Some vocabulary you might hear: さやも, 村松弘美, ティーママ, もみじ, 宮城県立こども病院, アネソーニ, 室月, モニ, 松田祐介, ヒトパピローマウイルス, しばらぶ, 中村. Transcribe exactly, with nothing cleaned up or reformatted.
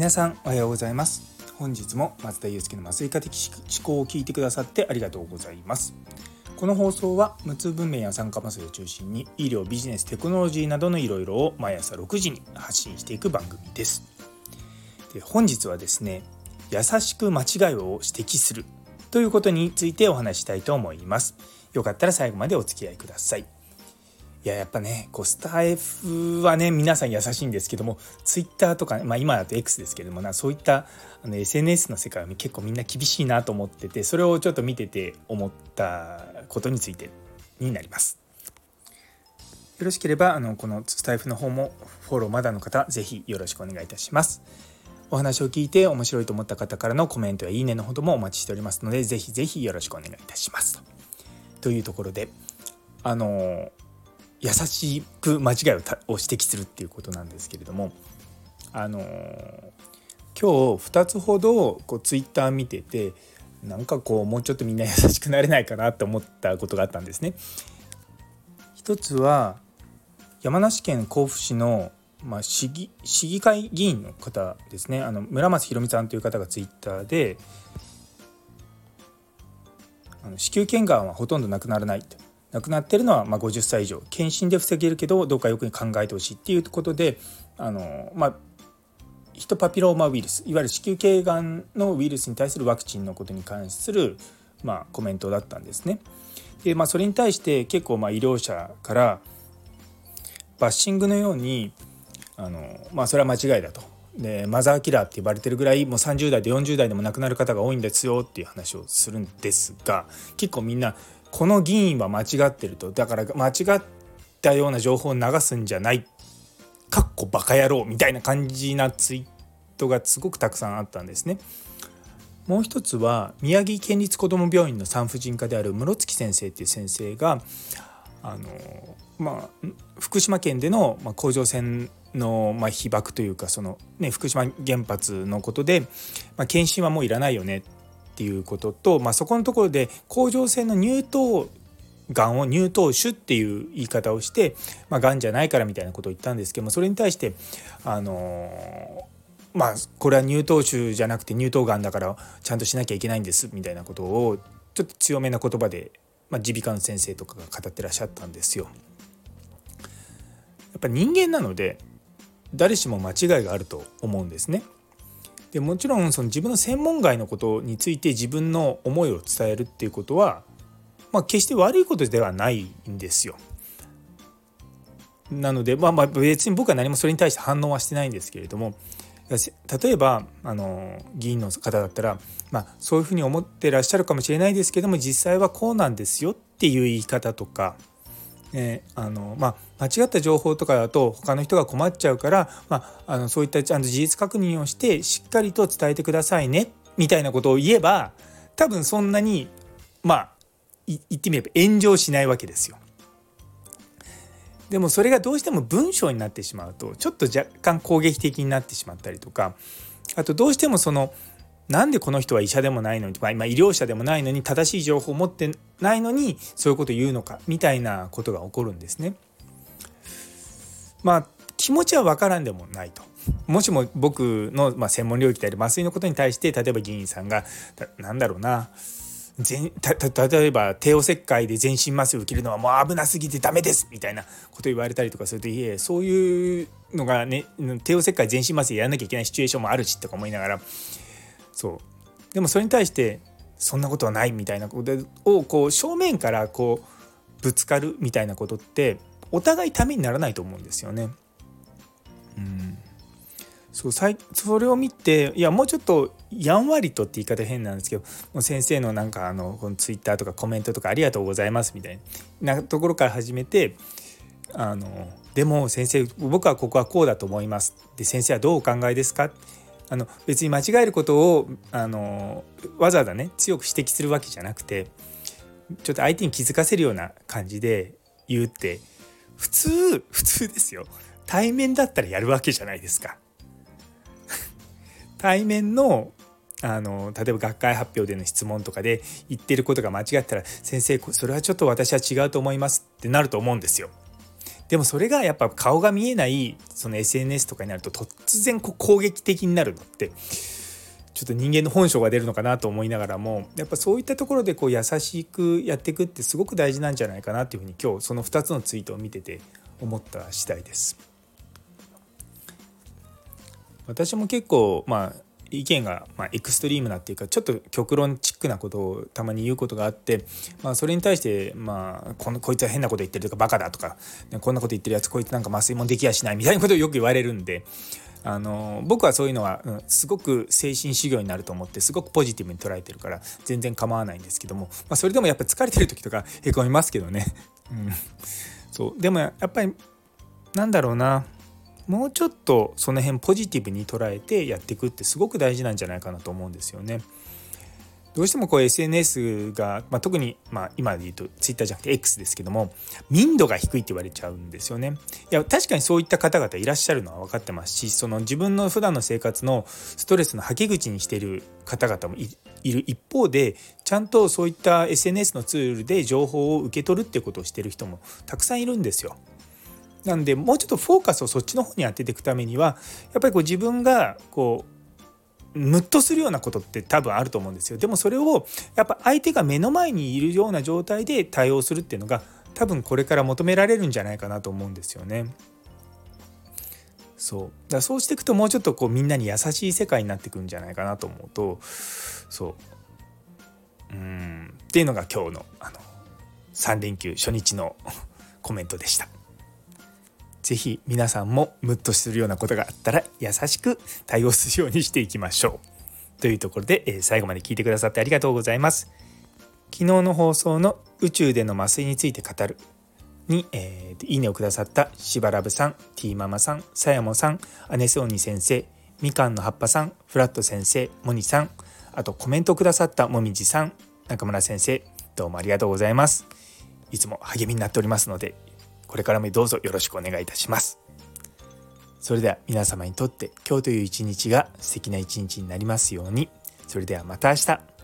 皆さんおはようございます。本日も松田祐介の麻酔科的思考を聞いてくださってありがとうございます。この放送は無痛分娩や産科麻酔を中心に医療、ビジネス、テクノロジーなどのいろいろを毎朝ろくじに発信していく番組です。で、本日はですね、優しく間違いを指摘するということについてお話したいと思います。よかったら最後までお付き合いください。いややっぱね、こうスタイフはね、皆さん優しいんですけども、ツイッターとか、ね、まあ今だと エックス ですけどもな、そういったあの エスエヌエス の世界は結構みんな厳しいなと思ってて、それをちょっと見てて思ったことについてになります。よろしければあのこのスタイフの方もフォローまだの方、ぜひよろしくお願いいたします。お話を聞いて面白いと思った方からのコメントやいいねのほどもお待ちしておりますので、ぜひぜひよろしくお願いいたします。というところで、あの優しく間違いを指摘するっていうことなんですけれども、あの今日ふたつほどこうツイッター見てて、なんかこうもうちょっとみんな優しくなれないかなって思ったことがあったんですね。一つは山梨県甲府市のまあ、市議、市議会議員の方ですね、あの村松弘美さんという方がツイッターで、あの子宮頸がんはほとんどなくならないと、なくなってるのはまあごじゅっさい以上、検診で防げるけどどうかよく考えてほしいっていうことで、あの、まあ、ヒトパピローマウイルス、いわゆる子宮頸がんのウイルスに対するワクチンのことに関する、まあ、コメントだったんですね。で、まあ、それに対して結構まあ医療者からバッシングのように、あのまあ、それは間違いだと、でマザーキラーって呼ばれてるぐらいもうさんじゅうだいでよんじゅうだいでも亡くなる方が多いんですよっていう話をするんですが、結構みんなこの議員は間違ってると、だから間違ったような情報を流すんじゃないかっこバカ野郎みたいな感じなツイートがすごくたくさんあったんですね。もう一つは宮城県立こども病院の産婦人科である室月先生っていう先生が、あのまあ、福島県での甲状腺のまあ被爆というか、そのね福島原発のことで、まあ、検診はもういらないよねっていうことと、まあ、そこのところで甲状腺の乳頭がんを乳頭腫っていう言い方をして、まあ、がんじゃないからみたいなことを言ったんですけども、それに対してあのー、まあこれは乳頭腫じゃなくて乳頭がんだからちゃんとしなきゃいけないんですみたいなことをちょっと強めな言葉で耳鼻科の先生とかが語ってらっしゃったんですよ。やっぱ人間なので誰しも間違いがあると思うんですね。でもちろんその自分の専門外のことについて自分の思いを伝えるっていうことは、まあ、決して悪いことではないんですよ。なので、まあ、まあ別に僕は何もそれに対して反応はしてないんですけれども、例えばあの議員の方だったら、まあ、そういうふうに思ってらっしゃるかもしれないですけども、実際はこうなんですよっていう言い方とか、えーあのまあ、間違った情報とかだと他の人が困っちゃうから、まあ、あのそういったちゃんと事実確認をしてしっかりと伝えてくださいねみたいなことを言えば、多分そんなに、まあ、言ってみれば炎上しないわけですよ。でもそれがどうしても文章になってしまうとちょっと若干攻撃的になってしまったりとか、あとどうしてもそのなんでこの人は医者でもないのにとか、今医療者でもないのに正しい情報を持ってないのにそういうことを言うのかみたいなことが起こるんですね。まあ気持ちは分からんでもないと。もしも僕のまあ専門領域である麻酔のことに対して例えば議員さんがなんだろうな全た例えば帝王切開で全身麻酔を受けるのはもう危なすぎてダメですみたいなことを言われたりとかすると、いえそういうのがね、帝王切開全身麻酔やらなきゃいけないシチュエーションもあるしとか思いながら、そうでもそれに対してそんなことはないみたいなことをこう正面からこうぶつかるみたいなことってお互いためにならないと思うんですよね。うん、そうそれを見て、いやもうちょっとやんわりとって言い方変なんですけど、もう先生のなんかあのこのツイッターとかコメントとかありがとうございますみたいなところから始めて、あのでも先生僕はここはこうだと思いますで先生はどうお考えですか、あの別に間違えることをあのわざわざね強く指摘するわけじゃなくて、ちょっと相手に気づかせるような感じで言うって、普通普通ですよ、対面だったらやるわけじゃないですか。対面のあの例えば学会発表での質問とかで言ってることが間違ったら、先生それはちょっと私は違うと思いますってなると思うんですよ。でもそれがやっぱ顔が見えないその エスエヌエス とかになると突然こう攻撃的になるのってちょっと人間の本性が出るのかなと思いながらも、やっぱそういったところでこう優しくやっていくってすごく大事なんじゃないかなっていうふうに今日そのふたつのツイートを見てて思った次第です。私も結構まあ意見がまあエクストリームなっていうかちょっと極論チックなことをたまに言うことがあって、まあ、それに対してまあ このこいつは変なこと言ってるとかバカだとかこんなこと言ってるやつこいつなんか麻酔もできやしないみたいなことをよく言われるんで、あの僕はそういうのは、うん、すごく精神修行になると思ってすごくポジティブに捉えてるから全然構わないんですけども、まあ、それでもやっぱ疲れてる時とかへこみますけどね、うん、そうでもやっぱりなんだろうな、もうちょっとその辺ポジティブに捉えてやっていくってすごく大事なんじゃないかなと思うんですよね。どうしてもこう エスエヌエス が、まあ、特に、まあ、今で言うと Twitter じゃなくて エックス ですけども民度が低いって言われちゃうんですよね。いや確かにそういった方々いらっしゃるのは分かってますし、その自分の普段の生活のストレスの吐き口にしている方々も い, いる一方で、ちゃんとそういった エスエヌエス のツールで情報を受け取るってことをしている人もたくさんいるんですよ。なんでもうちょっとフォーカスをそっちの方に当てていくためにはやっぱりこう自分がこうムッとするようなことって多分あると思うんですよ。でもそれをやっぱ相手が目の前にいるような状態で対応するっていうのが多分これから求められるんじゃないかなと思うんですよね。そう、だからそうしていくともうちょっとこうみんなに優しい世界になってくるんじゃないかなと思うと、そう、うーんっていうのが今日のあのさん連休初日のコメントでした。ぜひ皆さんもムッとするようなことがあったら優しく対応するようにしていきましょうというところで、最後まで聞いてくださってありがとうございます。昨日の放送の宇宙での麻酔について語るに、えー、いいねをくださったしばらぶさん、ティーママさん、さやもさん、アネソーニ先生、みかんの葉っぱさん、フラット先生、モニさん、あとコメントくださったもみじさん、中村先生、どうもありがとうございます。いつも励みになっておりますのでこれからもどうぞよろしくお願いいたします。それでは皆様にとって今日という一日が素敵な一日になりますように。それではまた明日。